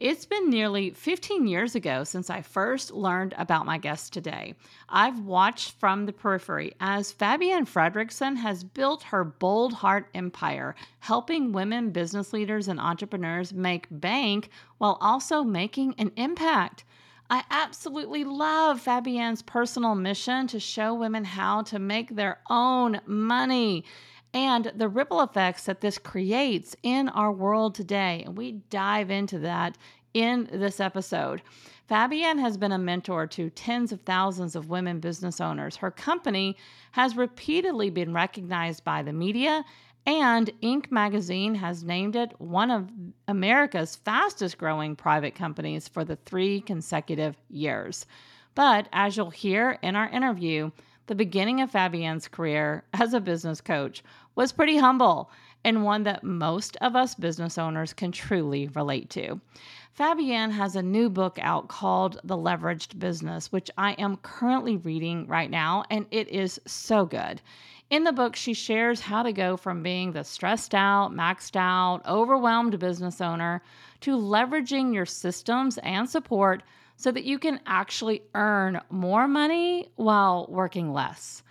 It's been nearly 15 years ago since I first learned about my guest today. I've watched from the periphery as Fabienne Fredrickson has built her Bold Heart empire, helping women business leaders and entrepreneurs make bank while also making an impact. I absolutely love Fabienne's personal mission to show women how to make their own money and the ripple effects that this creates in our world today. And we dive into that in this episode. Fabienne has been a mentor to tens of thousands of women business owners. Her company has repeatedly been recognized by the media, and Inc. magazine has named it one of America's fastest growing private companies for the 3 consecutive years. But as you'll hear in our interview, the beginning of Fabienne's career as a business coach was pretty humble and one that most of us business owners can truly relate to. Fabienne has a new book out called The Leveraged Business, which I am currently reading right now, and it is so good. In the book, she shares how to go from being the stressed out, maxed out, overwhelmed business owner to leveraging your systems and support so that you can actually earn more money while working less.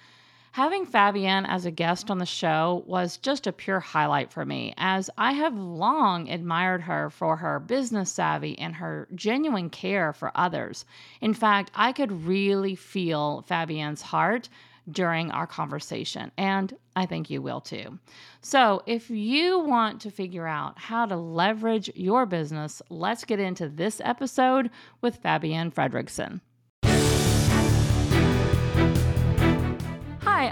Having Fabienne as a guest on the show was just a pure highlight for me, as I have long admired her for her business savvy and her genuine care for others. In fact, I could really feel Fabienne's heart during our conversation, and I think you will too. So if you want to figure out how to leverage your business, let's get into this episode with Fabienne Fredrickson. Hi,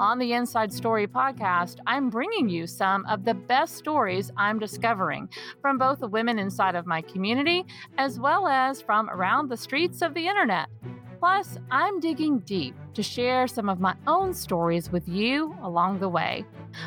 On the Inside Story podcast, I'm bringing you some of the best stories I'm discovering from both the women inside of my community as well as from around the streets of the internet. Plus, I'm digging deep to share some of my own stories with you along the way.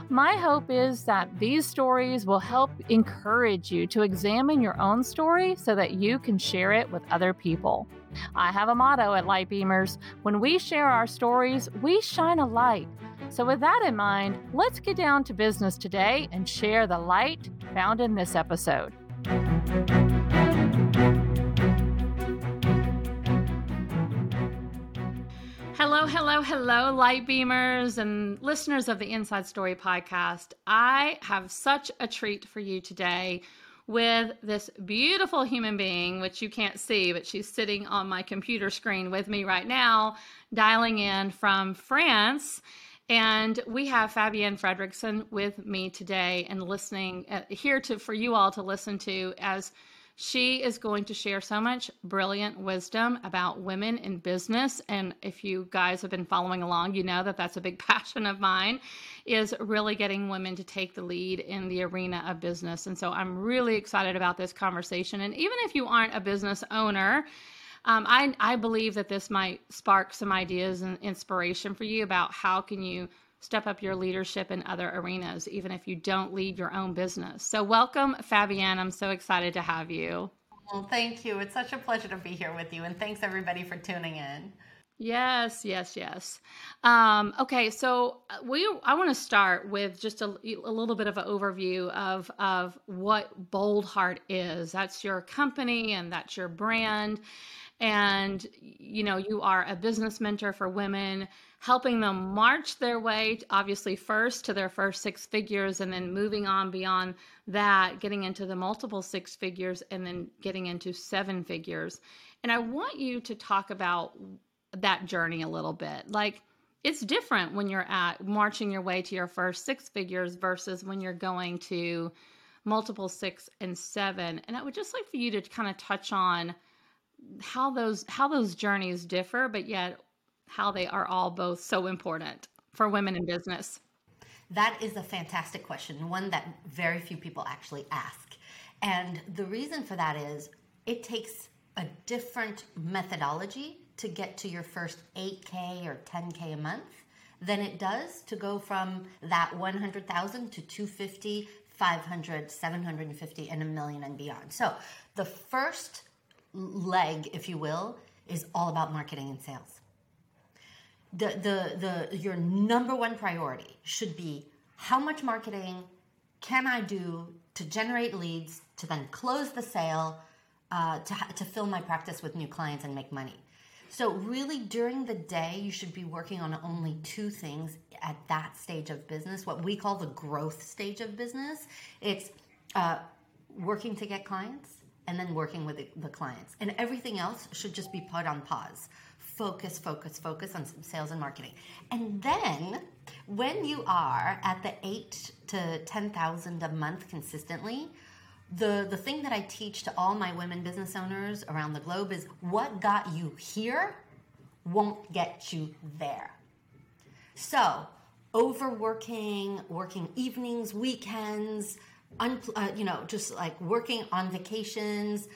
My hope is that these stories will help encourage you to examine your own story so that you can share it with other people. I have a motto at Light Beamers: when we share our stories, we shine a light. So with that in mind, let's get down to business today and share the light found in this episode. Hello, hello, hello, Light Beamers and listeners of the Inside Story podcast. I have such a treat for you today with this beautiful human being, which you can't see, but she's sitting on my computer screen with me right now, dialing in from France. And we have Fabienne Fredrickson with me today and listening here for you all to listen to, as she is going to share so much brilliant wisdom about women in business. And if you guys have been following along, you know that that's a big passion of mine, is really getting women to take the lead in the arena of business. And so I'm really excited about this conversation. And even if you aren't a business owner, I believe that this might spark some ideas and inspiration for you about how can you step up your leadership in other arenas, even if you don't lead your own business. So welcome, Fabienne. I'm so excited to have you. Well, thank you. It's such a pleasure to be here with you. And thanks, everybody, for tuning in. Yes. Okay, so I want to start with just a little bit of an overview of what Bold Heart is. That's your company and that's your brand. And, you know, you are a business mentor for women, helping them march their way, obviously first to their first 6 figures, and then moving on beyond that, getting into the multiple 6 figures, and then getting into 7 figures. And I want you to talk about that journey a little bit. Like, it's different when you're at marching your way to your first 6 figures versus when you're going to multiple 6 and 7. And I would just like for you to kind of touch on how those journeys differ, but yet how they are all both so important for women in business. That is a fantastic question, one that very few people actually ask. And the reason for that is it takes a different methodology to get to your first 8K or 10K a month than it does to go from that 100,000 to 250, 500, 750, and 1 million and beyond. So the first leg, if you will, is all about marketing and sales. Your number one priority should be, how much marketing can I do to generate leads, to then close the sale, to fill my practice with new clients and make money. So really during the day, you should be working on only two things at that stage of business, what we call the growth stage of business. It's working to get clients and then working with the clients. And everything else should just be put on pause. Focus, focus, focus on sales and marketing. And then when you are at the 8 to 10,000 a month consistently, the thing that I teach to all my women business owners around the globe is, what got you here won't get you there. So overworking, working evenings, weekends, just like working on vacations,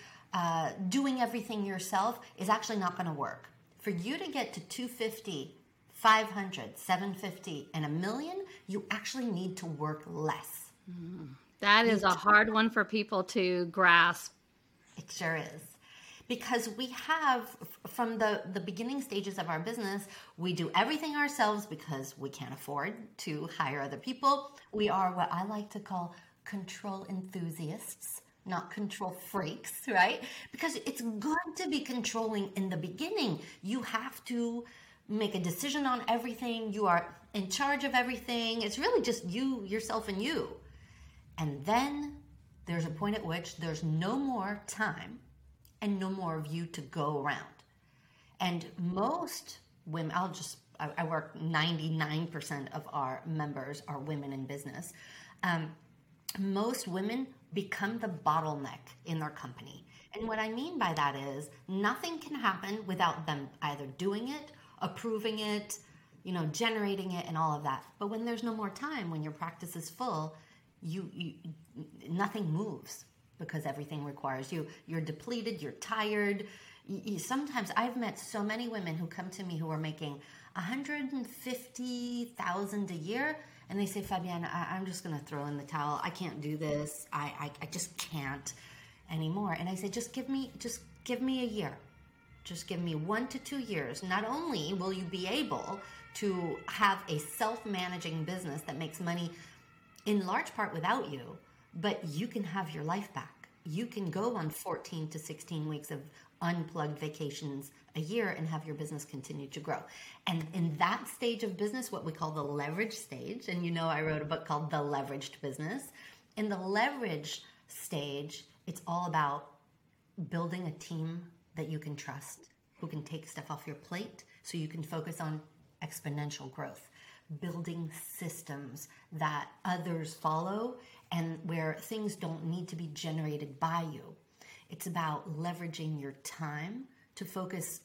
doing everything yourself is actually not going to work. For you to get to 250, 500, 750, and 1 million, you actually need to work less. That is a hard one for people to grasp. It sure is. Because we have, from the beginning stages of our business, we do everything ourselves because we can't afford to hire other people. We are what I like to call control enthusiasts, not control freaks, right? Because it's good to be controlling in the beginning. You have to make a decision on everything. You are in charge of everything. It's really just you, yourself, and you. And then there's a point at which there's no more time and no more of you to go around. And most women, I work 99% of our members are women in business. Most women become the bottleneck in their company. And what I mean by that is, nothing can happen without them either doing it, approving it, generating it, and all of that. But when there's no more time, when your practice is full, you nothing moves because everything requires you. You're depleted, you're tired. Sometimes I've met so many women who come to me who are making $150,000 a year, and they say, Fabienne, I'm just going to throw in the towel. I can't do this. I just can't anymore. And I say, just give me a year. Just give me 1 to 2 years. Not only will you be able to have a self-managing business that makes money in large part without you, but you can have your life back. You can go on 14 to 16 weeks of unplugged vacations a year and have your business continue to grow. And in that stage of business, what we call the leverage stage, and I wrote a book called The Leveraged Business. In the leverage stage, it's all about building a team that you can trust, who can take stuff off your plate so you can focus on exponential growth, building systems that others follow and where things don't need to be generated by you. It's about leveraging your time to focus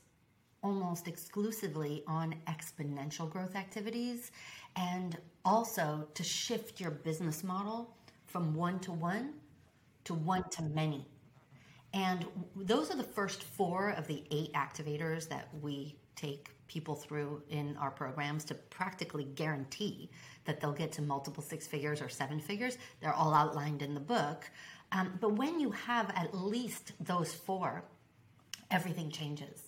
almost exclusively on exponential growth activities, and also to shift your business model from one-to-one to one-to-many. And those are the first 4 of the 8 activators that we take people through in our programs to practically guarantee that they'll get to multiple 6 figures or 7 figures. They're all outlined in the book. But when you have at least those 4, everything changes.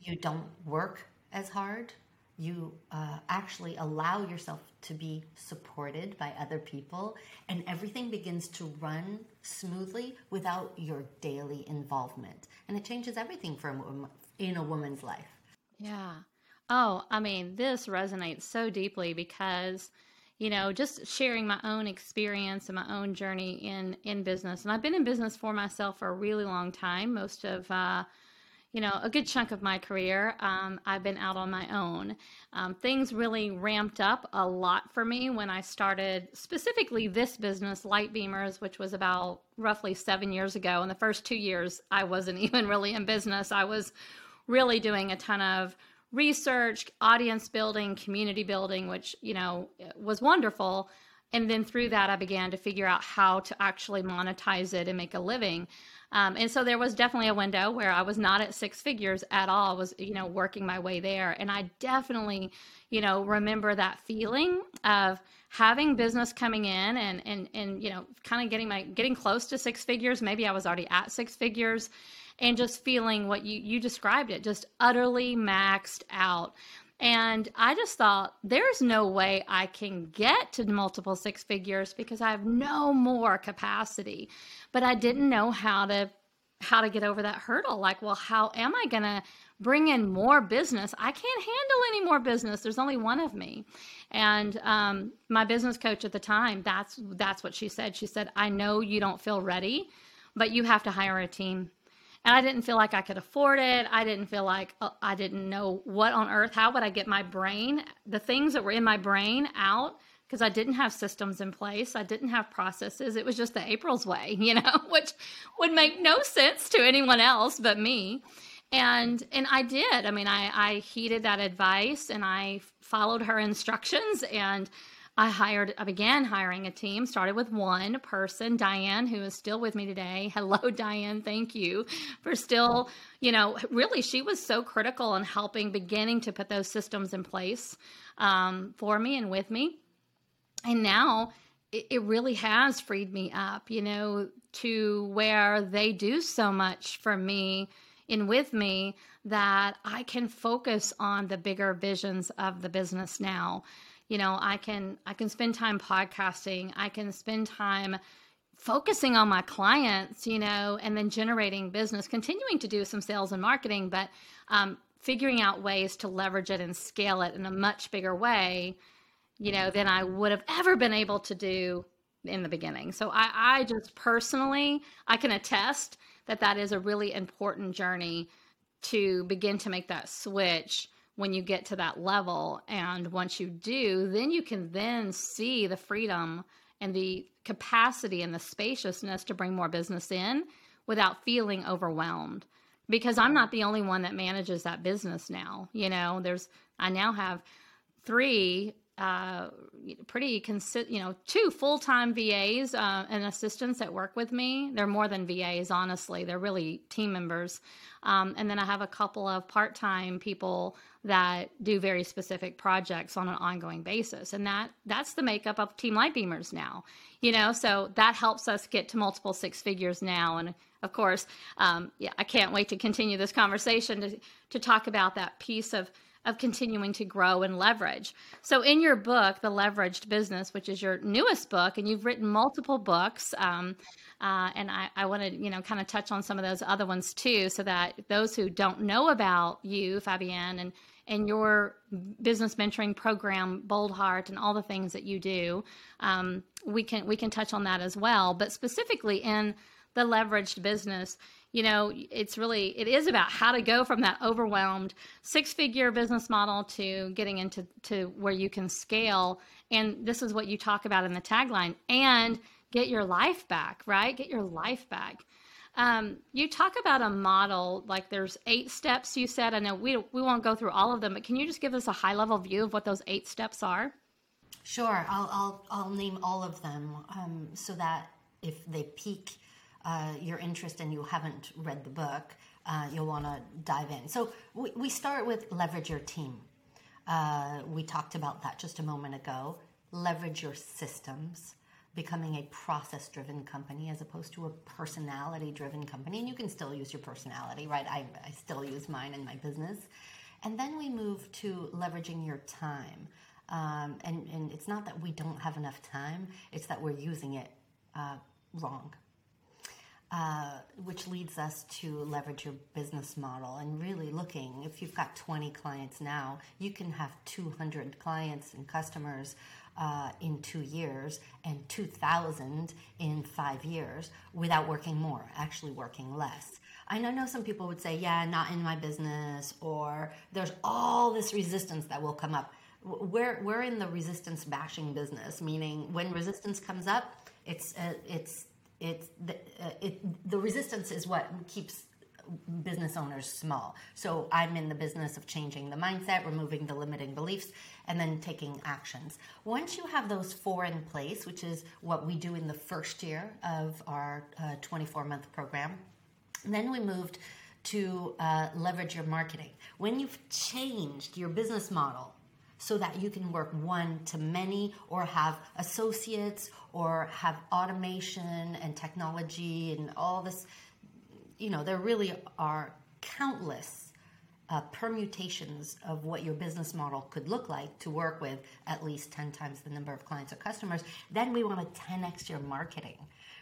You don't work as hard. You actually allow yourself to be supported by other people, and everything begins to run smoothly without your daily involvement. And it changes everything in a woman's life. Yeah. Oh, I mean, this resonates so deeply because, just sharing my own experience and my own journey in business. And I've been in business for myself for a really long time. Most of, a good chunk of my career, I've been out on my own. Things really ramped up a lot for me when I started specifically this business, Light Beamers, which was about roughly 7 years ago. In the first 2 years, I wasn't even really in business. I was really doing a ton of research, audience building, community building, which, was wonderful. And then through that, I began to figure out how to actually monetize it and make a living. And so there was definitely a window where I was not at six figures at all, was, you know, working my way there. And I definitely, you know, remember that feeling of having business coming in and, you know, kind of getting close to six figures. Maybe I was already at six figures and just feeling what you described it, just utterly maxed out. And I just thought, there's no way I can get to multiple six figures because I have no more capacity. But I didn't know how to get over that hurdle. Like, well, how am I going to bring in more business? I can't handle any more business. There's only one of me. And my business coach at the time, that's what she said. She said, I know you don't feel ready, but you have to hire a team. And I didn't feel like I could afford it. I didn't feel like I didn't know what on earth, how would I get my brain, the things that were in my brain out, because I didn't have systems in place. I didn't have processes. It was just the April's way, you know, which would make no sense to anyone else but me. And I did. I mean, I heeded that advice and I followed her instructions and I began hiring a team, started with one person, Diane, who is still with me today. Hello, Diane. Thank you for still, you know, really, she was so critical in beginning to put those systems in place for me and with me. And now it really has freed me up, you know, to where they do so much for me and with me that I can focus on the bigger visions of the business now. You know, I can spend time podcasting. I can spend time focusing on my clients, you know, and then generating business, continuing to do some sales and marketing, but figuring out ways to leverage it and scale it in a much bigger way, you know, than I would have ever been able to do in the beginning. So I just personally, I can attest that is a really important journey to begin to make that switch when you get to that level. And once you do, then you can then see the freedom and the capacity and the spaciousness to bring more business in without feeling overwhelmed, because I'm not the only one that manages that business now. You know, I now have three two full-time VAs and assistants that work with me. They're more than VAs, honestly. They're really team members. And then I have a couple of part-time people that do very specific projects on an ongoing basis. And that's the makeup of Team Light Beamers now, you know, so that helps us get to multiple six figures now. And of course, I can't wait to continue this conversation to talk about that piece of continuing to grow and leverage. So in your book, The Leveraged Business, which is your newest book, and you've written multiple books, and I want to, you know, kind of touch on some of those other ones too, so that those who don't know about you, Fabienne, and your business mentoring program, Bold Heart, and all the things that you do, we can touch on that as well. But specifically in The Leveraged Business, you know, it is about how to go from that overwhelmed six-figure business model to getting into where you can scale. And this is what you talk about in the tagline, and get your life back, right? Get your life back. You talk about a model, like there's 8 steps you said. I know we won't go through all of them, but can you just give us a high-level view of what those 8 steps are? Sure. I'll name all of them so that if they peak your interest and you haven't read the book, you'll want to dive in. So we start with leverage your team. We talked about that just a moment ago. Leverage your systems, becoming a process-driven company as opposed to a personality-driven company. And you can still use your personality, right? I still use mine in my business. And then we move to leveraging your time. And it's not that we don't have enough time. It's that we're using it wrong. Which leads us to leverage your business model and really looking. If you've got 20 clients now, you can have 200 clients and customers in 2 years and 2,000 in 5 years without working more, actually working less. And I know some people would say, yeah, not in my business, or there's all this resistance that will come up. We're in the resistance bashing business, meaning when resistance comes up, it's the resistance is what keeps business owners small. So I'm in the business of changing the mindset, removing the limiting beliefs, and then taking actions. Once you have those four in place, which is what we do in the first year of our 24-month program, then we moved to leverage your marketing. When you've changed your business model so that you can work one-to-many or have associates or have automation and technology and all this, you know, there really are countless permutations of what your business model could look like to work with at least 10 times the number of clients or customers. Then we want to 10x your marketing,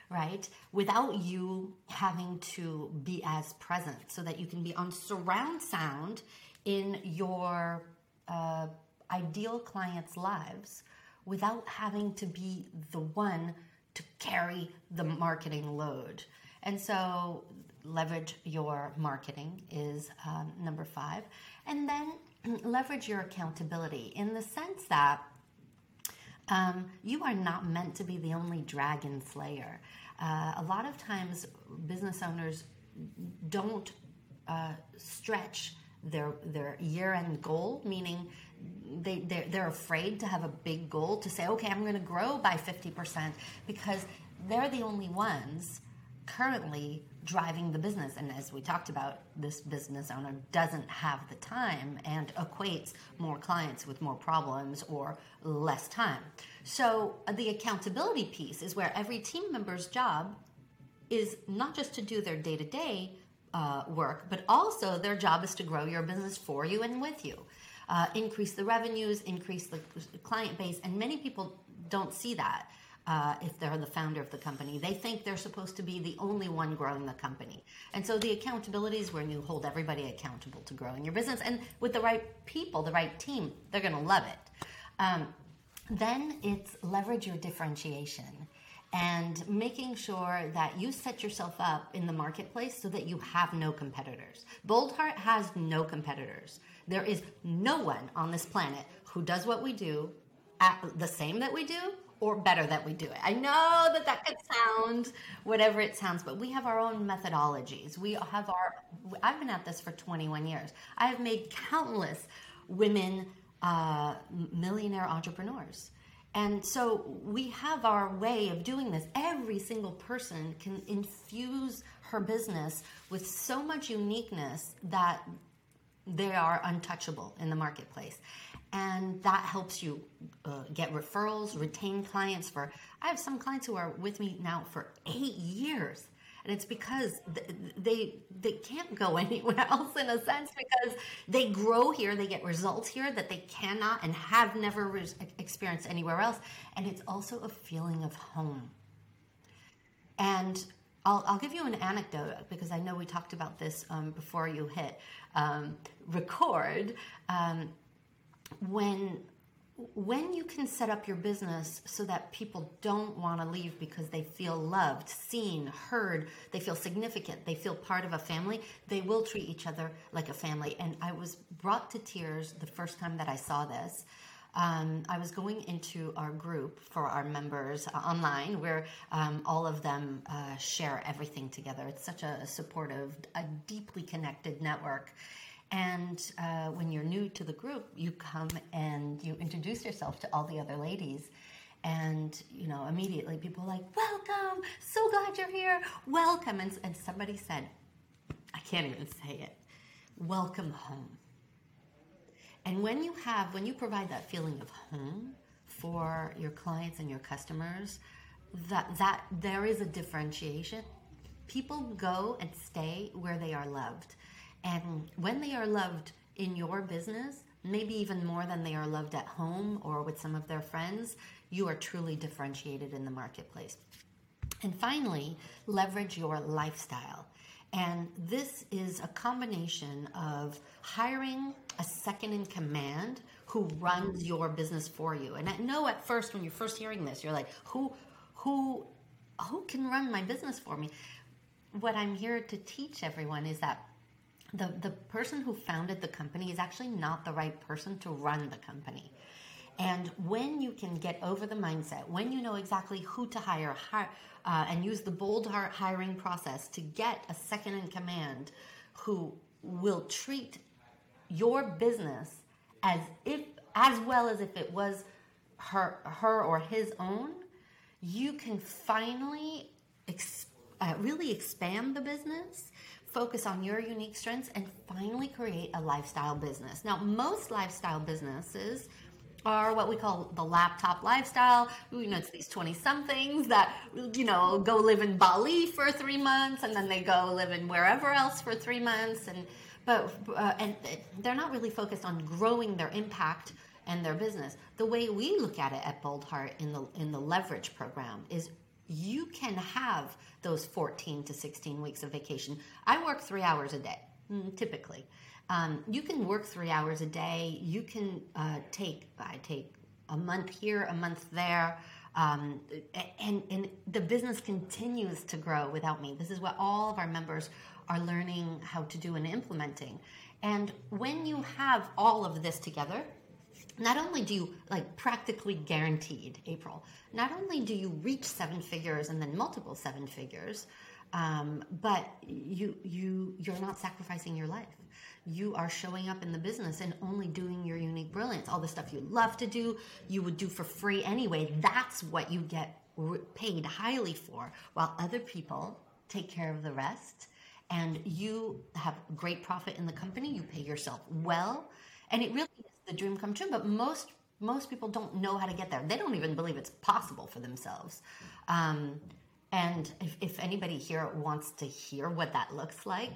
right? Without you having to be as present, so that you can be on surround sound in your ideal clients' lives without having to be the one to carry the marketing load. And so leverage your marketing is number 5. And then leverage your accountability in the sense that you are not meant to be the only dragon slayer. A lot of times business owners don't stretch their year-end goal, meaning they're afraid to have a big goal, to say, okay, I'm going to grow by 50%, because they're the only ones currently driving the business. And as we talked about, this business owner doesn't have the time and equates more clients with more problems or less time. So the accountability piece is where every team member's job is not just to do their day-to-day work, but also their job is to grow your business for you and with you. Increase the revenues, increase the client base, and many people don't see that. If they're the founder of the company, they think they're supposed to be the only one growing the company. And so the accountability is where you hold everybody accountable to growing your business. And with the right people, the right team, they're going to love it. Then it's leverage your differentiation and making sure that you set yourself up in the marketplace so that you have no competitors. Bold Heart has no competitors. There is no one on this planet who does what we do at the same that we do, or better that we do it. I know that could sound whatever it sounds, but we have our own methodologies. I've been at this for 21 years. I have made countless women millionaire entrepreneurs. And so we have our way of doing this. Every single person can infuse her business with so much uniqueness that they are untouchable in the marketplace. And that helps you get referrals, retain clients I have some clients who are with me now for 8 years. And it's because they can't go anywhere else, in a sense, because they grow here, they get results here that they cannot and have never experienced anywhere else. And it's also a feeling of home. And I'll give you an anecdote, because I know we talked about this before you hit record. When you can set up your business so that people don't want to leave because they feel loved, seen, heard, they feel significant, they feel part of a family, they will treat each other like a family. And I was brought to tears the first time that I saw this. I was going into our group for our members online, where all of them share everything together. It's such a supportive, a deeply connected network. And when you're new to the group, you come and you introduce yourself to all the other ladies. And, you know, immediately people are like, welcome, so glad you're here, welcome. And somebody said, I can't even say it, welcome home. And when you provide that feeling of home for your clients and your customers, that there is a differentiation. People go and stay where they are loved. And when they are loved in your business, maybe even more than they are loved at home or with some of their friends, you are truly differentiated in the marketplace. And finally, leverage your lifestyle. And this is a combination of hiring a second in command who runs your business for you. And I know at first, when you're first hearing this, you're like, who can run my business for me? What I'm here to teach everyone is that the person who founded the company is actually not the right person to run the company. And when you can get over the mindset, when you know exactly who to hire, and use the Bold Heart hiring process to get a second in command who will treat your business as well as if it was her or his own, you can finally really expand the business, focus on your unique strengths, and finally create a lifestyle business. Now, most lifestyle businesses are what we call the laptop lifestyle. You know, it's these 20-somethings that, you know, go live in Bali for 3 months, and then they go live in wherever else for 3 months, and they're not really focused on growing their impact and their business. The way we look at it at Bold Heart in the Leverage program is you can have those 14 to 16 weeks of vacation. I work 3 hours a day, typically. You can work 3 hours a day. You can I take a month here, a month there, and the business continues to grow without me. This is what all of our members are learning how to do and implementing. And when you have all of this together, not only do you, like, practically guaranteed, April, not only do you reach 7 figures and then multiple 7 figures, but you're not sacrificing your life. You are showing up in the business and only doing your unique brilliance. All the stuff you love to do, you would do for free anyway. That's what you get paid highly for, while other people take care of the rest. And you have great profit in the company. You pay yourself well. And it really is the dream come true. But most people don't know how to get there. They don't even believe it's possible for themselves. And if anybody here wants to hear what that looks like,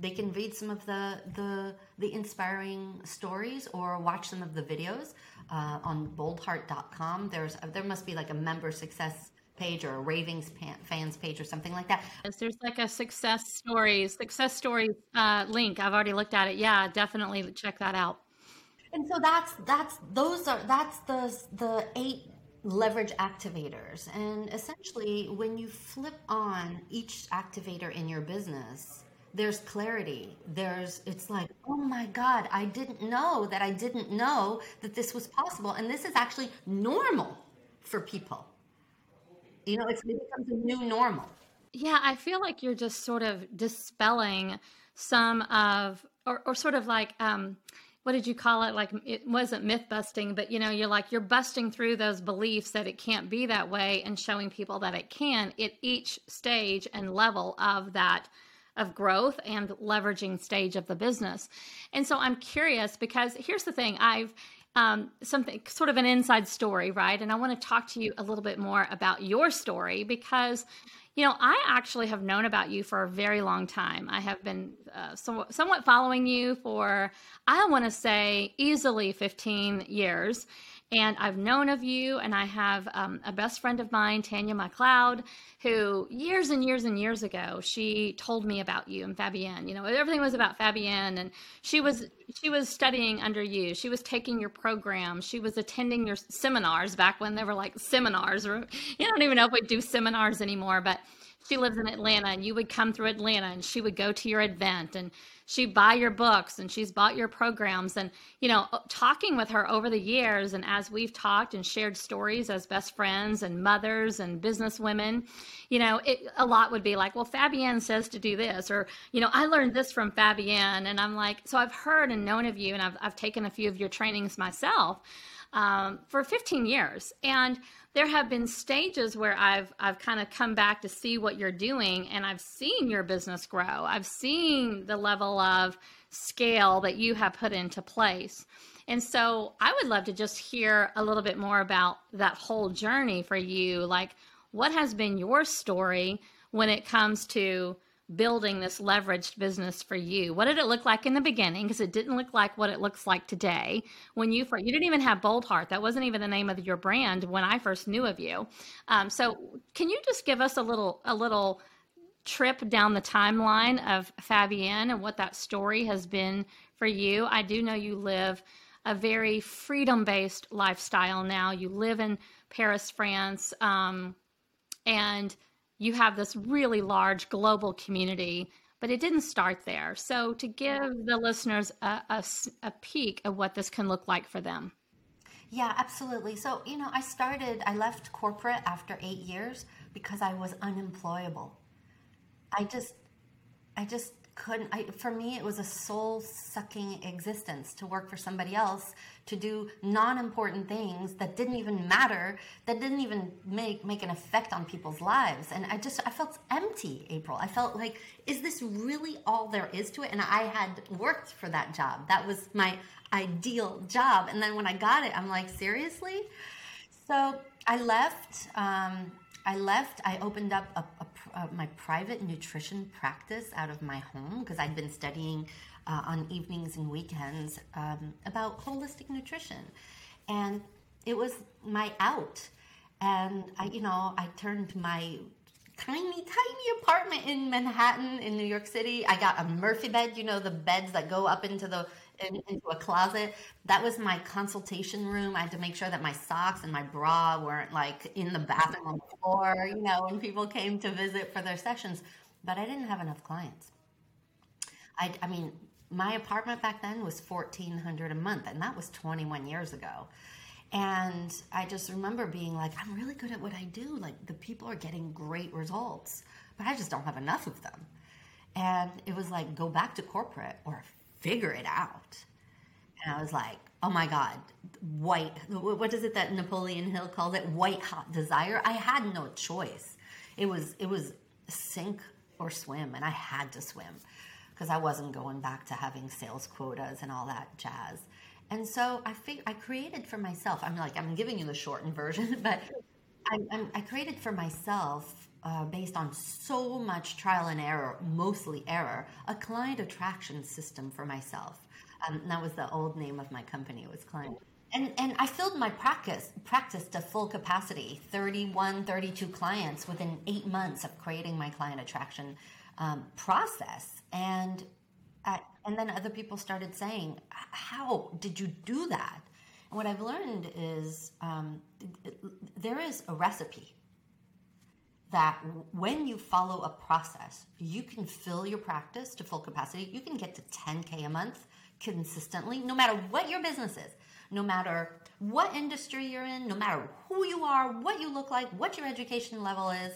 they can read some of the inspiring stories or watch some of the videos on boldheart.com. There must be like a member success page or a ravings fans page or something like that. There's like a success stories link. I've already looked at it. Yeah, definitely check that out. And so that's the 8 leverage activators. And essentially, when you flip on each activator in your business, there's clarity. It's like, oh my God, I didn't know that this was possible. And this is actually normal for people. You know, it becomes a new normal. Yeah, I feel like you're just sort of dispelling some of, or sort of like, what did you call it? Like, it wasn't myth busting, but, you know, you're busting through those beliefs that it can't be that way and showing people that it can at each stage and level of growth and leveraging stage of the business. And so I'm curious, because here's the thing, I've something sort of an inside story, right? And I want to talk to you a little bit more about your story, because, you know, I actually have known about you for a very long time. I have been somewhat following you for, I want to say, easily 15 years. And I've known of you, and I have a best friend of mine, Tanya McLeod, who years and years and years ago, she told me about you and Fabienne. You know, everything was about Fabienne, and she was studying under you. She was taking your program. She was attending your seminars back when they were like seminars, or you don't even know if we do seminars anymore, but she lives in Atlanta, and you would come through Atlanta, and she would go to your event, and she'd buy your books, and she's bought your programs. And, you know, talking with her over the years, and as we've talked and shared stories as best friends and mothers and businesswomen, you know, a lot would be like, well, Fabienne says to do this, or, you know, I learned this from Fabienne. And I'm like, so I've heard and known of you, and I've taken a few of your trainings myself for 15 years. And there have been stages where I've kind of come back to see what you're doing, and I've seen your business grow. I've seen the level of scale that you have put into place. And so I would love to just hear a little bit more about that whole journey for you. Like, what has been your story when it comes to building this leveraged business for you? What did it look like in the beginning? Because it didn't look like what it looks like today. When you didn't even have Bold Heart. That wasn't even the name of your brand when I first knew of you. So can you just give us a little trip down the timeline of Fabienne and what that story has been for you? I do know you live a very freedom-based lifestyle now. You live in Paris, France, and you have this really large global community, but it didn't start there. So to give the listeners a peek of what this can look like for them. Yeah, absolutely. So, you know, I left corporate after 8 years because I was unemployable. I just for me, it was a soul-sucking existence to work for somebody else, to do non-important things that didn't even matter, that didn't even make an effect on people's lives. And I felt empty, April. I felt like, is this really all there is to it? And I had worked for that job. That was my ideal job. And then when I got it, I'm like, seriously? So I left. I opened up my private nutrition practice out of my home, because I'd been studying on evenings and weekends about holistic nutrition, and it was my out. And I turned my tiny apartment in Manhattan in New York City. I got a Murphy bed, the beds that go up into a closet. That was my consultation room. I had to make sure that my socks and my bra weren't like in the bathroom on the floor, when people came to visit for their sessions. But I didn't have enough clients. I mean, my apartment back then was $1,400 a month, and that was 21 years ago. And I just remember being like, I'm really good at what I do. Like, the people are getting great results, but I just don't have enough of them. And it was like, go back to corporate or figure it out. And I was like, oh my God, what is it that Napoleon Hill called it? White hot desire. I had no choice. It was sink or swim, and I had to swim because I wasn't going back to having sales quotas and all that jazz. And so I created for myself. I'm giving you the shortened version, but I created for myself, based on so much trial and error, mostly error, a client attraction system for myself. That was the old name of my company. It was client. And I filled my practice to full capacity, 32 clients within 8 months of creating my client attraction process. And then other people started saying, how did you do that? And what I've learned is there is a recipe that when you follow a process, you can fill your practice to full capacity. You can get to 10K a month consistently, no matter what your business is, no matter what industry you're in, no matter who you are, what you look like, what your education level is,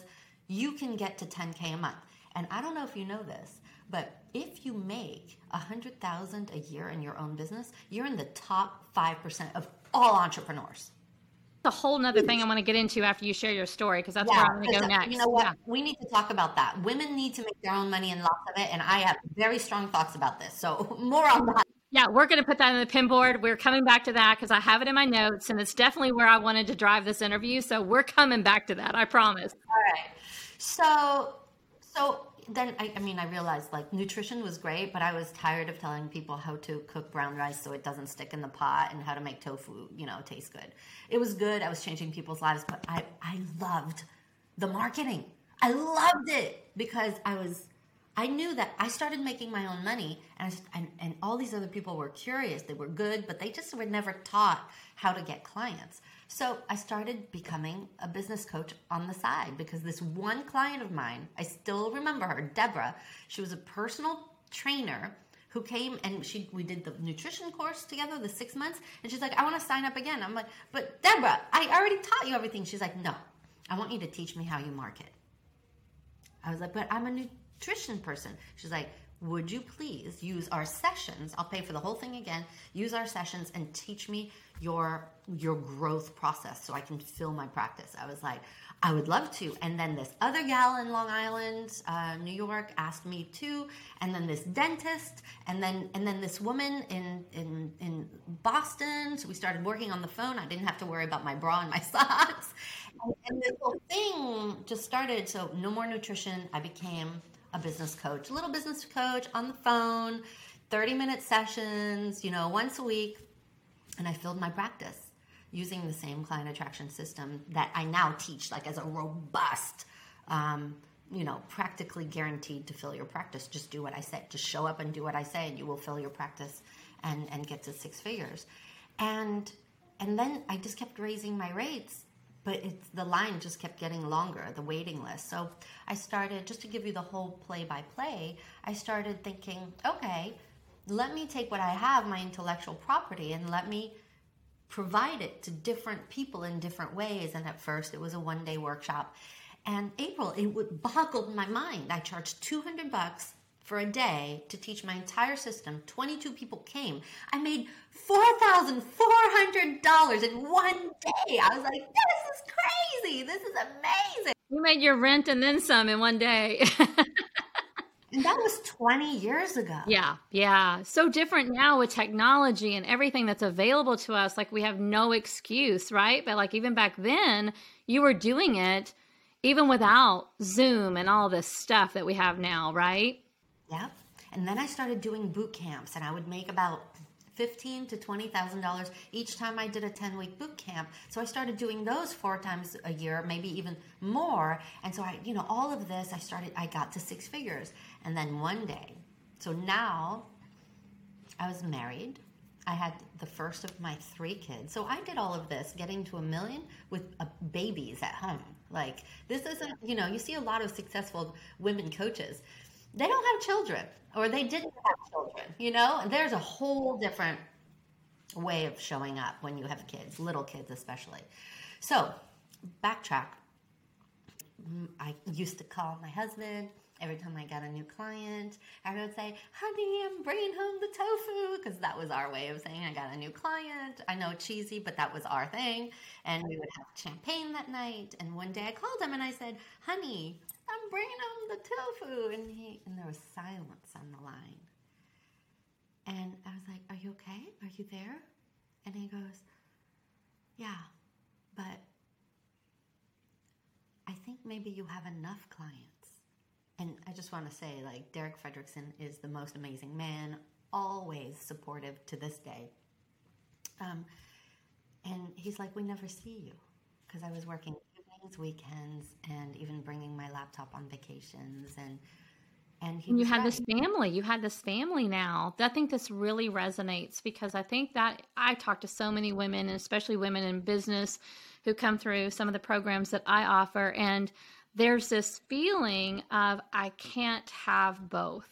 you can get to 10K a month. And I don't know if you know this, but if you make $100,000 a year in your own business, you're in the top 5% of all entrepreneurs. A whole nother thing I want to get into after you share your story, because that's where I'm going to go next. You know what? Yeah. We need to talk about that. Women need to make their own money and lots of it, and I have very strong thoughts about this. So more on that. Yeah, we're going to put that in the pin board. We're coming back to that because I have it in my notes, and it's definitely where I wanted to drive this interview. So we're coming back to that. I promise. All right. So then, I realized like nutrition was great, but I was tired of telling people how to cook brown rice so it doesn't stick in the pot and how to make tofu, taste good. It was good. I was changing people's lives, but I loved the marketing. I loved it because I knew that I started making my own money, and all these other people were curious. They were good, but they just were never taught how to get clients. So I started becoming a business coach on the side because this one client of mine, I still remember her, Deborah. She was a personal trainer who came, and we did the nutrition course together, the 6 months. And she's like, I want to sign up again. I'm like, but Deborah, I already taught you everything. She's like, no, I want you to teach me how you market. I was like, but I'm a nutrition person. She's like, would you please use our sessions? I'll pay for the whole thing again. Use our sessions and teach me your growth process so I can fill my practice. I was like, I would love to. And then this other gal in Long Island, New York, asked me too. And then this dentist, and then this woman in Boston. So we started working on the phone. I didn't have to worry about my bra and my socks. And this whole thing just started. So no more nutrition. I became a business coach, a little business coach on the phone, 30-minute sessions, once a week. And I filled my practice using the same client attraction system that I now teach, like as a robust, practically guaranteed to fill your practice. Just do what I say. Just show up and do what I say, and you will fill your practice and get to six figures. And then I just kept raising my rates, but the line just kept getting longer, the waiting list. So I started, just to give you the whole play-by-play, I started thinking, okay, let me take what I have, my intellectual property, and let me provide it to different people in different ways. And at first, it was a one-day workshop. And April, it boggled my mind. I charged $200 for a day to teach my entire system. 22 people came. I made $4,400 in one day. I was like, this is crazy. This is amazing. You made your rent and then some in one day. And that was 20 years ago. Yeah. Yeah. So different now with technology and everything that's available to us. Like, we have no excuse, right? But like, even back then, you were doing it even without Zoom and all this stuff that we have now, right? Yep. And then I started doing boot camps, and I would make about $15,000 to $20,000 each time I did a 10-week boot camp. So I started doing those 4 times a year, maybe even more. And so I, you know, all of this, I got to 6 figures. And then one day, so now I was married. I had the first of my 3 kids. So I did all of this, getting to $1 million with babies at home. Like, this isn't, you know, you see a lot of successful women coaches. They don't have children, or they didn't have children, you know? There's a whole different way of showing up when you have kids, little kids especially. So, backtrack. I used to call my husband every time I got a new client. I would say, honey, I'm bringing home the tofu, because that was our way of saying I got a new client. I know, cheesy, but that was our thing. And we would have champagne that night. And one day I called him and I said, honey, I'm bringing home the tofu. And there was silence on the line. And I was like, are you okay? Are you there? And he goes, yeah, but I think maybe you have enough clients. And I just want to say, like, Derek Fredrickson is the most amazing man, always supportive to this day. And he's like, we never see you, because I was working weekends and even bringing my laptop on vacations, and he, you had this family, now. I think this really resonates, because I think that I talk to so many women, and especially women in business who come through some of the programs that I offer, and there's this feeling of, I can't have both.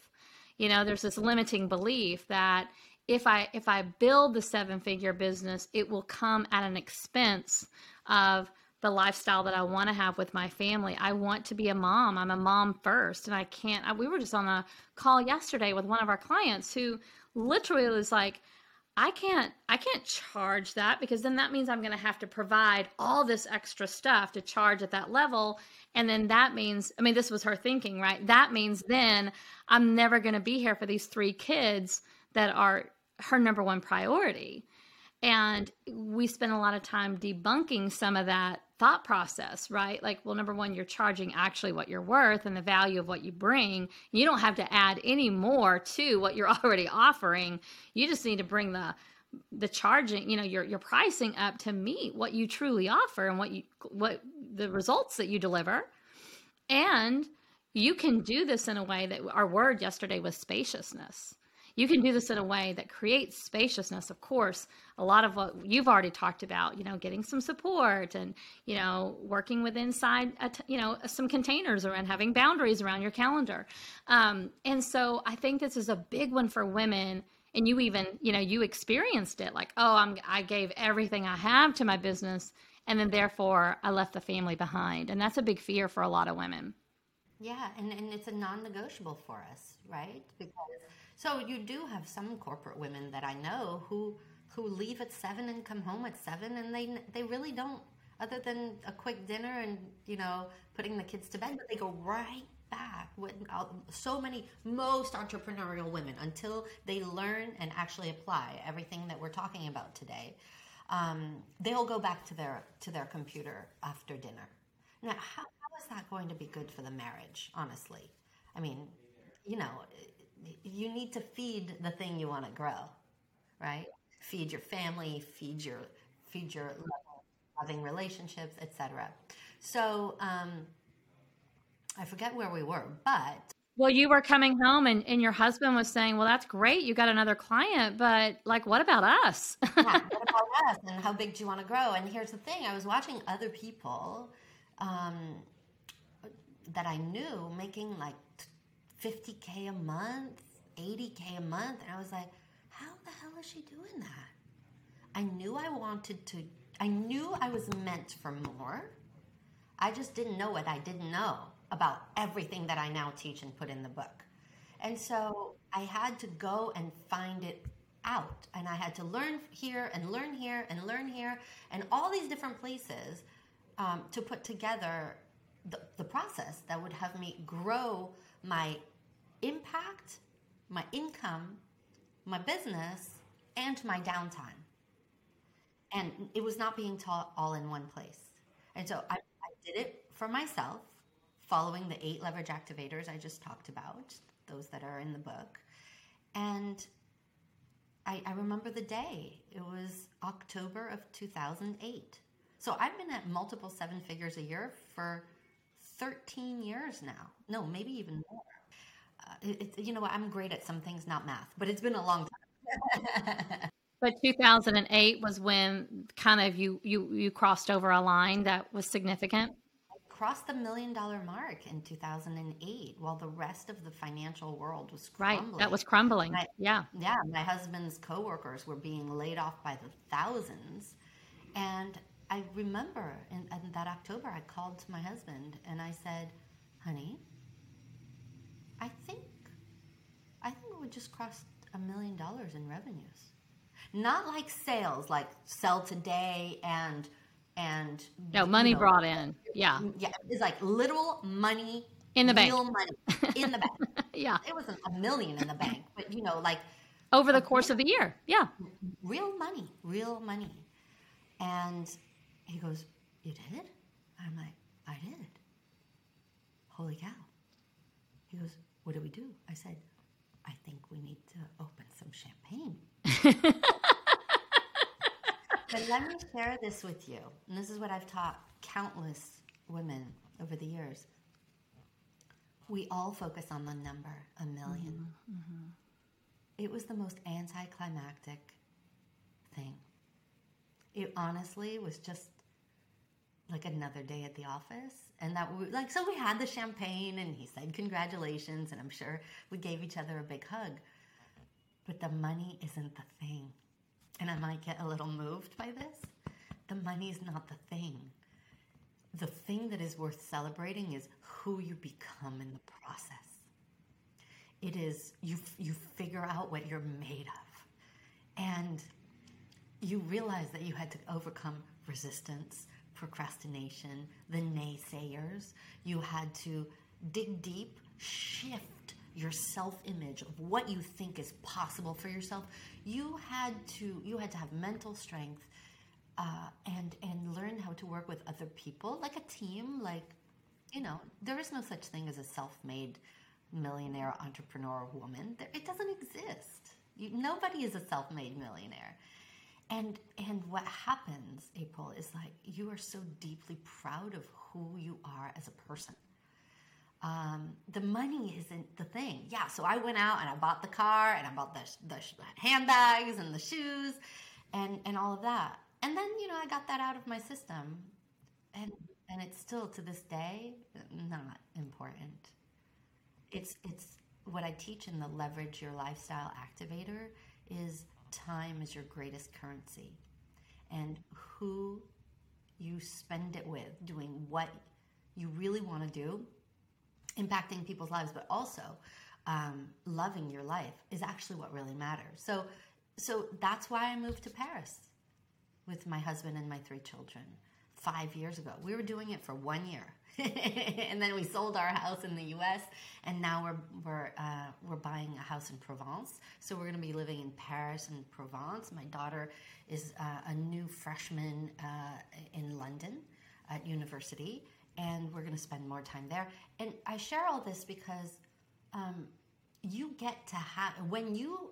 You know, there's this limiting belief that if I build the 7-figure business, it will come at an expense of the lifestyle that I want to have with my family. I want to be a mom. I'm a mom first, and I can't. We were just on a call yesterday with one of our clients who literally was like, I can't charge that, because then that means I'm going to have to provide all this extra stuff to charge at that level. And then that means, I mean, this was her thinking, right? That means then I'm never going to be here for these 3 kids that are her number one priority. And we spend a lot of time debunking some of that thought process, right? Like, well, number one, you're charging actually what you're worth and the value of what you bring. You don't have to add any more to what you're already offering. You just need to bring the charging, you know, your pricing up to meet what you truly offer and what the results that you deliver. And you can do this in a way that, our word yesterday was spaciousness. You can do this in a way that creates spaciousness. Of course, a lot of what you've already talked about, you know, getting some support and, you know, working with inside, you know, some containers around, having boundaries around your calendar. And so I think this is a big one for women. And you even, you know, you experienced it, like, oh, I gave everything I have to my business, and then therefore I left the family behind. And that's a big fear for a lot of women. Yeah. And it's a non-negotiable for us, right? Because so you do have some corporate women that I know who leave at 7 and come home at 7, and they really don't, other than a quick dinner and, you know, putting the kids to bed, but they go right back. So many, most entrepreneurial women, until they learn and actually apply everything that we're talking about today, they'll go back to their computer after dinner. Now, how is that going to be good for the marriage, honestly? I mean, you know, you need to feed the thing you want to grow, right? Feed your family, feed your loving relationships, etc. So I forget where we were, but well, you were coming home, and your husband was saying, well, that's great, you got another client, but like, what about us? Yeah, what about us? And how big do you want to grow? And here's the thing, I was watching other people that I knew making like $50K a month, $80K a month. And I was like, how the hell is she doing that? I knew I was meant for more. I just didn't know what I didn't know about everything that I now teach and put in the book. And so I had to go and find it out. And I had to learn here and learn here and learn here and all these different places to put together the process that would have me grow my impact, my income, my business, and my downtime. And it was not being taught all in one place. And so I did it for myself, following the 8 leverage activators I just talked about, those that are in the book. And I remember the day. It was October of 2008. So I've been at multiple 7 figures a year for 13 years now. No, maybe even more. You know, I'm great at some things, not math, but it's been a long time. But 2008 was when kind of you crossed over a line that was significant. I crossed the $1 million mark in 2008 while the rest of the financial world was crumbling. Right, that was crumbling. Yeah, my husband's coworkers were being laid off by the thousands. And I remember in that October, I called to my husband and I said, honey, I think we just crossed $1 million in revenues. Not like sales, like sell today and no money brought in. Yeah. It's like literal money in the bank. Real money in the bank. Yeah. It wasn't $1 million in the bank, but like over the course of the year. Yeah. Real money. And he goes, "You did?" I'm like, "I did." Holy cow. He goes, "What do we do?" I said, "I think we need to open some champagne." But let me share this with you. And this is what I've taught countless women over the years. We all focus on the number, $1 million. Mm-hmm. It was the most anticlimactic thing. It honestly was just like another day at the office. And that so we had the champagne and he said, congratulations. And I'm sure we gave each other a big hug, but the money isn't the thing. And I might get a little moved by this. The money is not the thing. The thing that is worth celebrating is who you become in the process. It is you figure out what you're made of. And you realize that you had to overcome resistance, procrastination, the naysayers. You had to dig deep, shift your self-image of what you think is possible for yourself. You had to have mental strength and learn how to work with other people, like a team. There is no such thing as a self-made millionaire entrepreneur woman. It doesn't exist. Nobody is a self-made millionaire. And what happens, April, is like you are so deeply proud of who you are as a person. The money isn't the thing. Yeah, so I went out and I bought the car and I bought the handbags and the shoes and all of that. And then, I got that out of my system. And it's still to this day not important. It's what I teach in the Leverage Your Lifestyle Activator is time is your greatest currency, and who you spend it with, doing what you really want to do, impacting people's lives, but also loving your life is actually what really matters. So that's why I moved to Paris with my husband and my 3 children 5 years ago. We were doing it for 1 year, and then we sold our house in the U.S. and now we're buying a house in Provence. So we're going to be living in Paris and Provence. My daughter is a new freshman in London at university, and we're going to spend more time there. And I share all this because you get to have, when you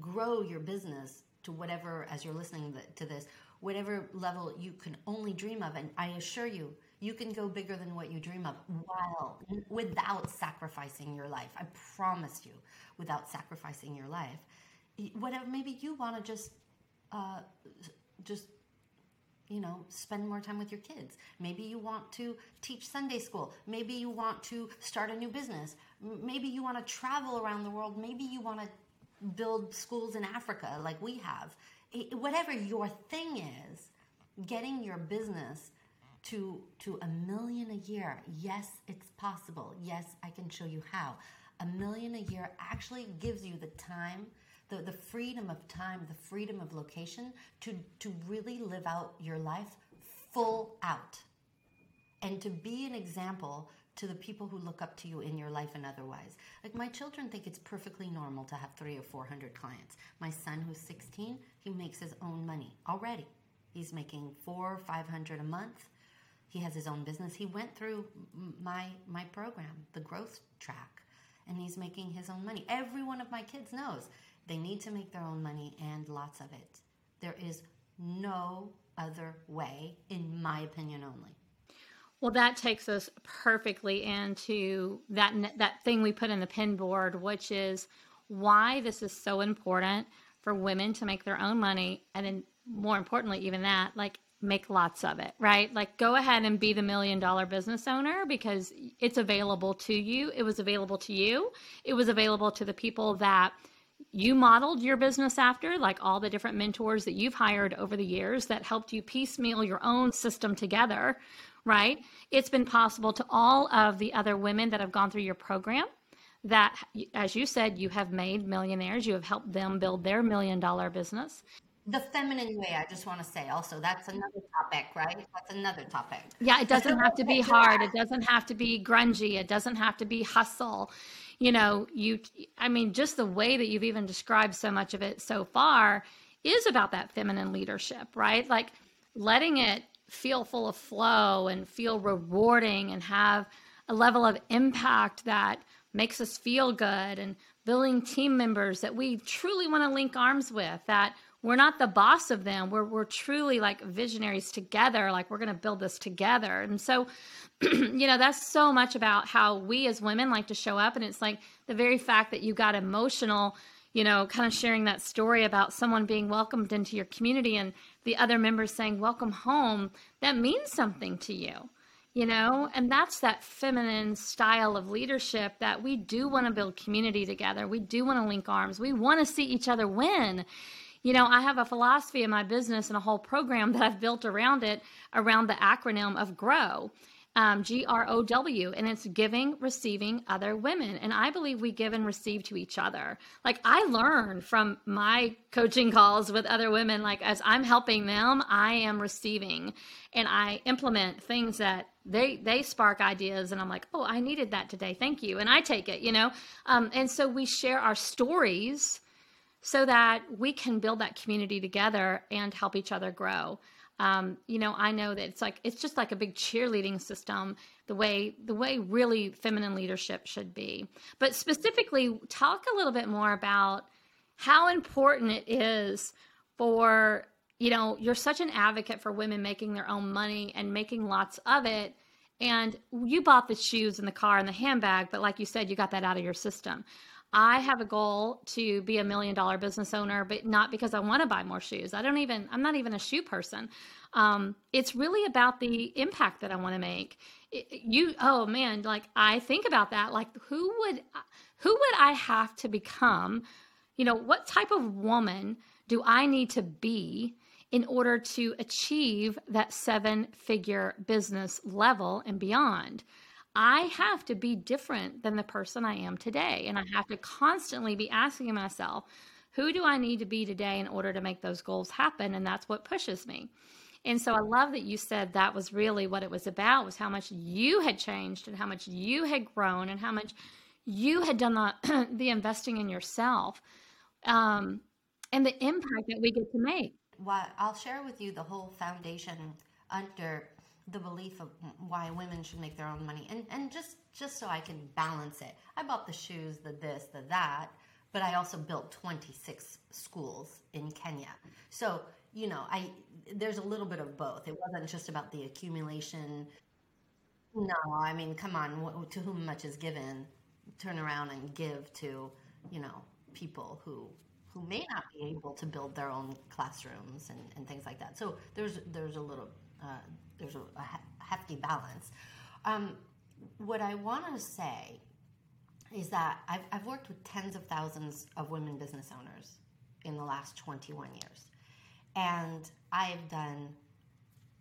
grow your business to whatever, as you're listening to this, whatever level you can only dream of, and I assure you, you can go bigger than what you dream of without sacrificing your life. I promise you, without sacrificing your life. Whatever, maybe you want to just spend more time with your kids. Maybe you want to teach Sunday school. Maybe you want to start a new business. Maybe you want to travel around the world. Maybe you want to build schools in Africa like we have. Whatever your thing is, getting your business to $1 million a year, yes, it's possible. Yes, I can show you how. $1 million a year actually gives you the time, the freedom of time, the freedom of location to really live out your life full out and to be an example to the people who look up to you in your life and otherwise. Like, my children think it's perfectly normal to have 300 or 400 clients. My son, who's 16, he makes his own money already. He's making 400 or 500 a month. He has his own business. He went through my program, the growth track, and he's making his own money. Every one of my kids knows they need to make their own money, and lots of it. There is no other way, in my opinion only. Well, that takes us perfectly into that thing we put in the pin board, which is why this is so important for women to make their own money, and then more importantly even that, like, make lots of it, right? Like, go ahead and be the $1 million business owner because it's available to you. It was available to you. It was available to the people that you modeled your business after, like all the different mentors that you've hired over the years that helped you piecemeal your own system together, right? It's been possible to all of the other women that have gone through your program that, as you said, you have made millionaires. You have helped them build their $1 million business. The feminine way, I just want to say also, that's another topic, right? That's another topic. Yeah, it doesn't have to be hard. It doesn't have to be grungy. It doesn't have to be hustle. You know, just the way that you've even described so much of it so far is about that feminine leadership, right? Like, letting it feel full of flow and feel rewarding and have a level of impact that makes us feel good, and building team members that we truly want to link arms with, that we're not the boss of them. We're truly like visionaries together. Like, we're going to build this together. And so, that's so much about how we as women like to show up. And it's like the very fact that you got emotional, kind of sharing that story about someone being welcomed into your community and the other members saying, welcome home. That means something to you, and that's that feminine style of leadership, that we do want to build community together. We do want to link arms. We want to see each other win. I have a philosophy in my business and a whole program that I've built around it, around the acronym of GROW, GROW, and it's giving, receiving other women. And I believe we give and receive to each other. Like, I learn from my coaching calls with other women, like, as I'm helping them, I am receiving, and I implement things that they spark ideas, and I'm like, oh, I needed that today. Thank you. And I take it, and so we share our stories so that we can build that community together and help each other grow. I know that it's just like a big cheerleading system, the way really feminine leadership should be. But specifically, talk a little bit more about how important it is for, you're such an advocate for women making their own money and making lots of it. And you bought the shoes and the car and the handbag, but like you said, you got that out of your system. I have a goal to be a $1 million business owner, but not because I want to buy more shoes. I'm not even a shoe person. It's really about the impact that I want to make. I think about that. Like, who would I have to become? What type of woman do I need to be in order to achieve that 7-figure business level and beyond? I have to be different than the person I am today. And I have to constantly be asking myself, who do I need to be today in order to make those goals happen? And that's what pushes me. And so I love that you said that was really what it was about, was how much you had changed and how much you had grown and how much you had done the investing in yourself, and the impact that we get to make. Well, I'll share with you the whole foundation under the belief of why women should make their own money. And just so I can balance it, I bought the shoes, the this, the that, but I also built 26 schools in Kenya. So, there's a little bit of both. It wasn't just about the accumulation. No, I mean, come on, to whom much is given, turn around and give to, people who may not be able to build their own classrooms and things like that. So there's a little... there's a hefty balance. What I want to say is that I've worked with tens of thousands of women business owners in the last 21 years. And I've done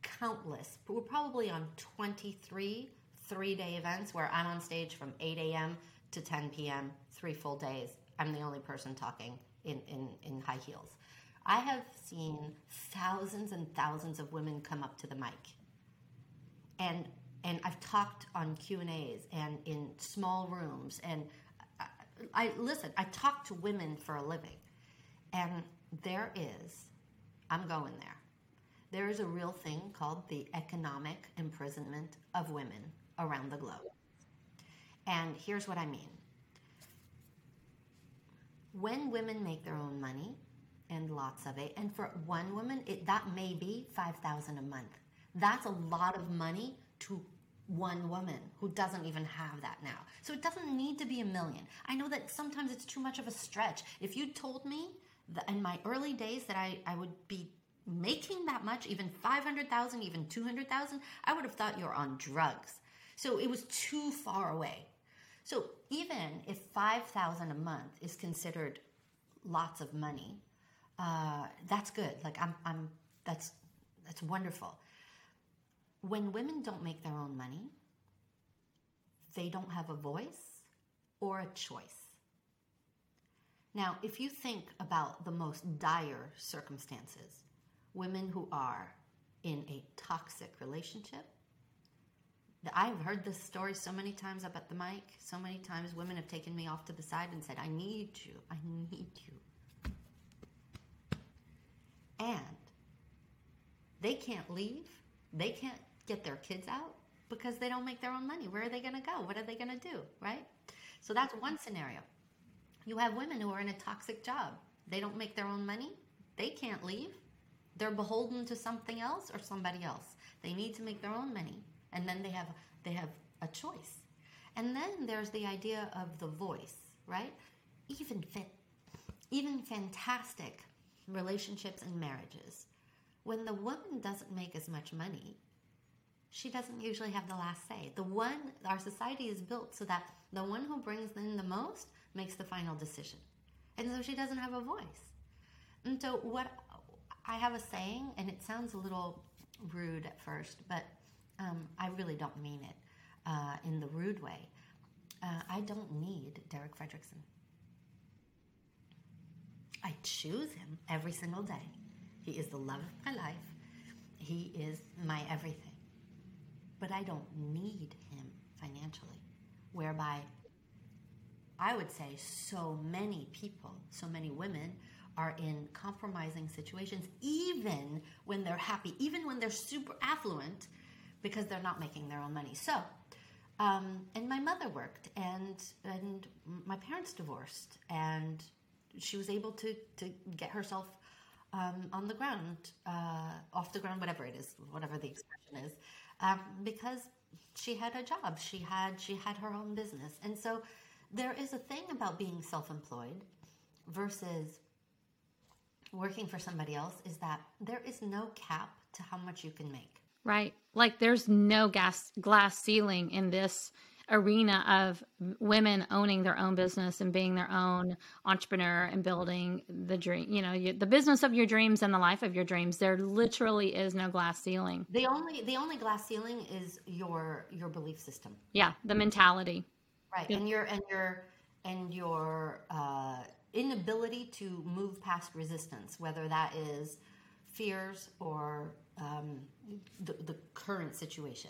countless, but we're probably on 23 three-day events where I'm on stage from 8 a.m. to 10 p.m., 3 full days. I'm the only person talking in high heels. I have seen thousands and thousands of women come up to the mic. And I've talked on Q&As and in small rooms. And I talk to women for a living. And there is a real thing called the economic imprisonment of women around the globe. And here's what I mean. When women make their own money, and lots of it, and for one woman, that may be $5,000 a month. That's a lot of money to one woman who doesn't even have that now. So it doesn't need to be $1 million. I know that sometimes it's too much of a stretch. If you told me that in my early days that I would be making that much, even $500,000, even $200,000, I would have thought you're on drugs. So it was too far away. So even if $5,000 a month is considered lots of money, that's good. Like that's wonderful. When women don't make their own money, they don't have a voice or a choice. Now, if you think about the most dire circumstances, women who are in a toxic relationship, I've heard this story so many times up at the mic. So many times women have taken me off to the side and said, I need you. And they can't leave. They can't get their kids out because they don't make their own money. Where are they going to go? What are they going to do, right? So that's one scenario. You have women who are in a toxic job. They don't make their own money. They can't leave. They're beholden to something else or somebody else. They need to make their own money. And then they have a choice. And then there's the idea of the voice, right? Even fantastic relationships and marriages. When the woman doesn't make as much money, she doesn't usually have the last say. Our society is built so that the one who brings in the most makes the final decision. And so she doesn't have a voice. And so I have a saying, and it sounds a little rude at first, but I really don't mean it in the rude way. I don't need Derek Fredrickson. I choose him every single day. He is the love of my life. He is my everything. But I don't need him financially, whereby I would say so many people, so many women are in compromising situations, even when they're happy, even when they're super affluent, because they're not making their own money. So, and my mother worked, and my parents divorced, and she was able to get herself on the ground, off the ground, whatever it is, whatever the expression is, because she had a job, she had her own business. And so there is a thing about being self-employed versus working for somebody else is that there is no cap to how much you can make. Right. Like there's no glass ceiling in this arena of women owning their own business and being their own entrepreneur and building the dream, the business of your dreams and the life of your dreams. There literally is no glass ceiling. The only glass ceiling is your belief system. Yeah. The mentality. Right. Yeah. And your inability to move past resistance, whether that is fears or the current situation.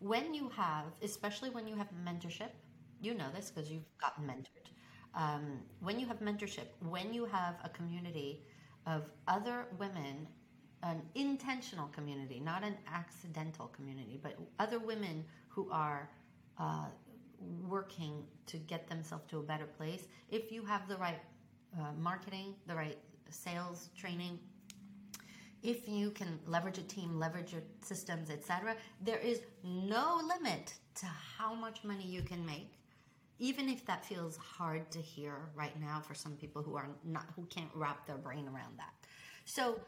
When you have, especially when you have mentorship, you know this because you've gotten mentored. When you have mentorship, when you have a community of other women, an intentional community, not an accidental community, but other women who are working to get themselves to a better place, if you have the right marketing, the right sales training, if you can leverage a team, leverage your systems, etc., there is no limit to how much money you can make, even if that feels hard to hear right now for some people who can't wrap their brain around that. So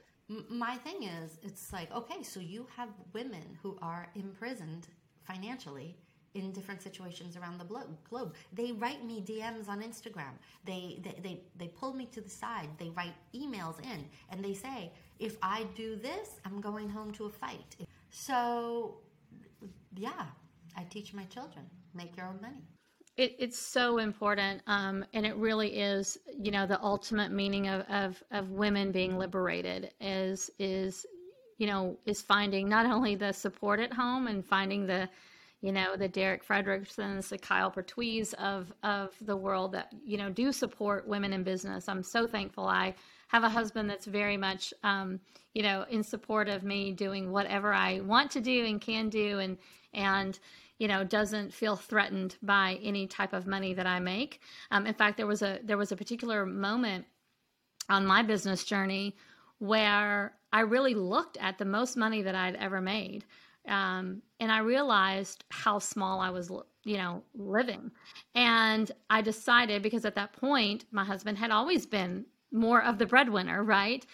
my thing is, it's like, okay, so you have women who are imprisoned financially in different situations around the globe. They write me DMs on Instagram. They pull me to the side. They write emails in, and they say, if I do this, I'm going home to a fight. So, yeah, I teach my children, make your own money. It's so important, and it really is. You know, the ultimate meaning of women being liberated is finding not only the support at home and finding the, you know, the Derek Fredricksons, the Kyle Pertwees of the world that, you know, do support women in business. I'm so thankful I have a husband that's very much, you know, in support of me doing whatever I want to do and can do, and you know, doesn't feel threatened by any type of money that I make. In fact, there was a particular moment on my business journey where I really looked at the most money that I'd ever made. And I realized how small I was, you know, living. And I decided, because at that point, my husband had always been more of the breadwinner, right?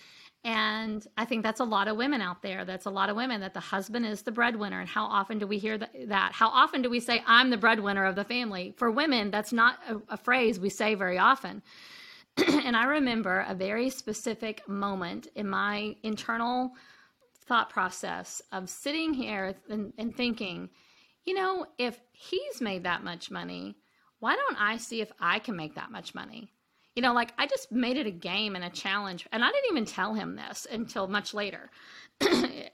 And I think that's a lot of women out there. That's a lot of women, that the husband is the breadwinner. And how often do we hear that? How often do we say, I'm the breadwinner of the family? For women, that's not a phrase we say very often. And I remember a very specific moment in my internal thought process of sitting here and thinking, you know, if he's made that much money, why don't I see if I can make that much money? You know, like, I just made it a game and a challenge, and I didn't even tell him this until much later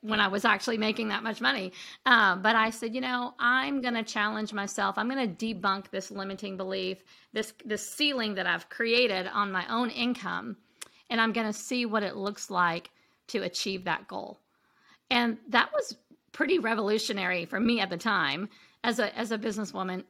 when I was actually making that much money. But I said, you know, I'm going to challenge myself. I'm going to debunk this limiting belief, this ceiling that I've created on my own income, and I'm going to see what it looks like to achieve that goal. And that was pretty revolutionary for me at the time as a businesswoman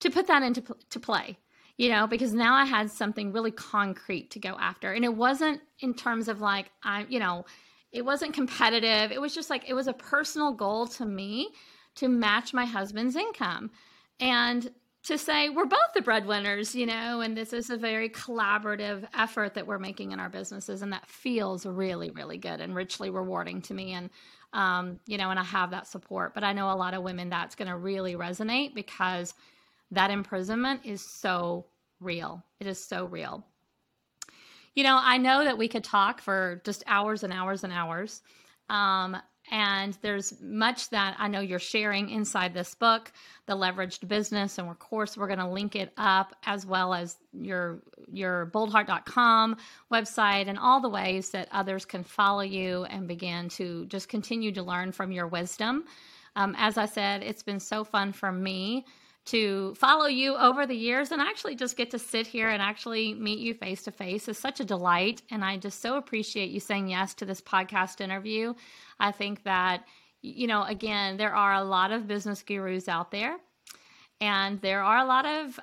to put that into play, you know, because now I had something really concrete to go after. And it wasn't in terms of like, it wasn't competitive. It was just like, it was a personal goal to me to match my husband's income and to say, we're both the breadwinners, you know, and this is a very collaborative effort that we're making in our businesses. And that feels really, really good and richly rewarding to me. And, you know, and I have that support, but I know a lot of women that's going to really resonate, because that imprisonment is so real. It is so real. You know, I know that we could talk for just hours and hours and hours. And there's much that I know you're sharing inside this book, The Leveraged Business. And of course, we're going to link it up, as well as your boldheart.com website and all the ways that others can follow you and begin to just continue to learn from your wisdom. As I said, it's been so fun for me to follow you over the years, and actually just get to sit here and actually meet you face to face is such a delight. And I just so appreciate you saying yes to this podcast interview. I think that, you know, again, there are a lot of business gurus out there, and there are a lot of,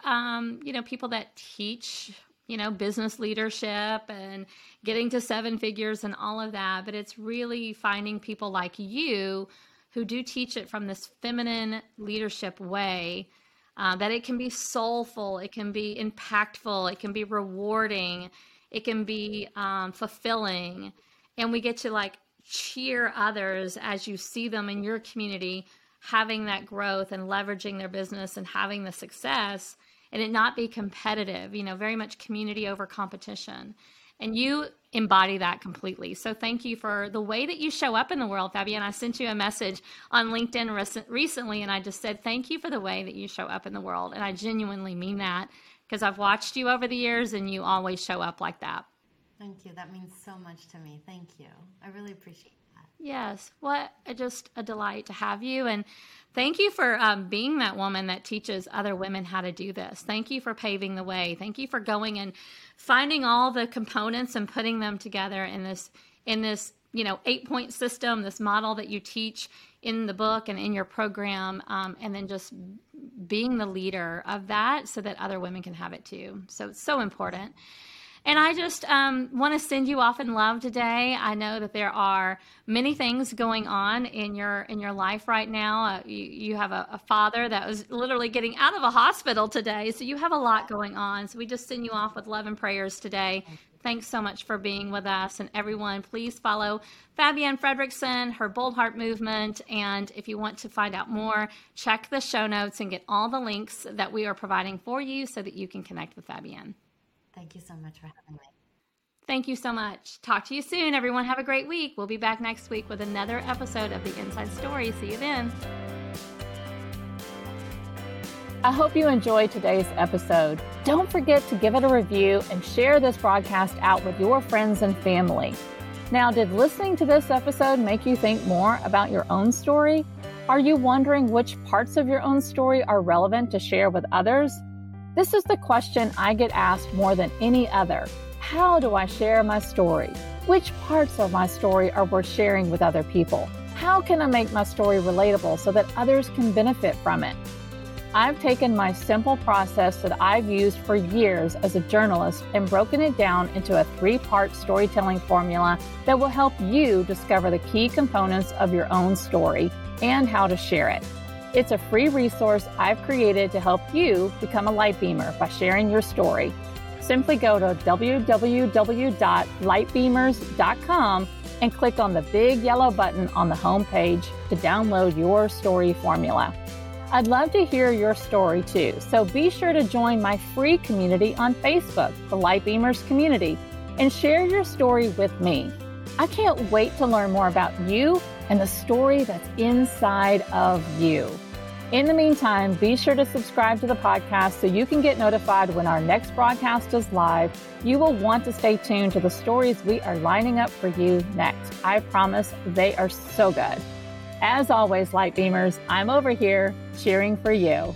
you know, people that teach, you know, business leadership and getting to 7 figures and all of that. But it's really finding people like you who do teach it from this feminine leadership way. That it can be soulful, it can be impactful, it can be rewarding, it can be fulfilling. And we get to like cheer others as you see them in your community having that growth and leveraging their business and having the success, and it not be competitive, you know, very much community over competition. And you embody that completely. So thank you for the way that you show up in the world, Fabienne. I sent you a message on LinkedIn recently, and I just said, thank you for the way that you show up in the world. And I genuinely mean that, because I've watched you over the years, and you always show up like that. Thank you. That means so much to me. Thank you. I really appreciate that. Yes. What just a delight to have you. And thank you for being that woman that teaches other women how to do this. Thank you for paving the way. Thank you for going and finding all the components and putting them together in this, you know, 8-point system, this model that you teach in the book and in your program, and then just being the leader of that so that other women can have it too. So it's so important. And I just want to send you off in love today. I know that there are many things going on in your life right now. You have a father that was literally getting out of a hospital today, so you have a lot going on. So we just send you off with love and prayers today. Thanks so much for being with us. And everyone, please follow Fabienne Fredrickson, her Bold Heart movement. And if you want to find out more, check the show notes and get all the links that we are providing for you so that you can connect with Fabienne. Thank you so much for having me. Thank you so much. Talk to you soon, everyone. Have a great week. We'll be back next week with another episode of The Inside Story. See you then. I hope you enjoyed today's episode. Don't forget to give it a review and share this broadcast out with your friends and family. Now, did listening to this episode make you think more about your own story? Are you wondering which parts of your own story are relevant to share with others? This is the question I get asked more than any other. How do I share my story? Which parts of my story are worth sharing with other people? How can I make my story relatable so that others can benefit from it? I've taken my simple process that I've used for years as a journalist and broken it down into a 3-part storytelling formula that will help you discover the key components of your own story and how to share it. It's a free resource I've created to help you become a light beamer by sharing your story. Simply go to www.lightbeamers.com and click on the big yellow button on the homepage to download your story formula. I'd love to hear your story too, so be sure to join my free community on Facebook, the Light Beamers Community, and share your story with me. I can't wait to learn more about you and the story that's inside of you. In the meantime, be sure to subscribe to the podcast so you can get notified when our next broadcast is live. You will want to stay tuned to the stories we are lining up for you next. I promise they are so good. As always, Light Beamers, I'm over here cheering for you.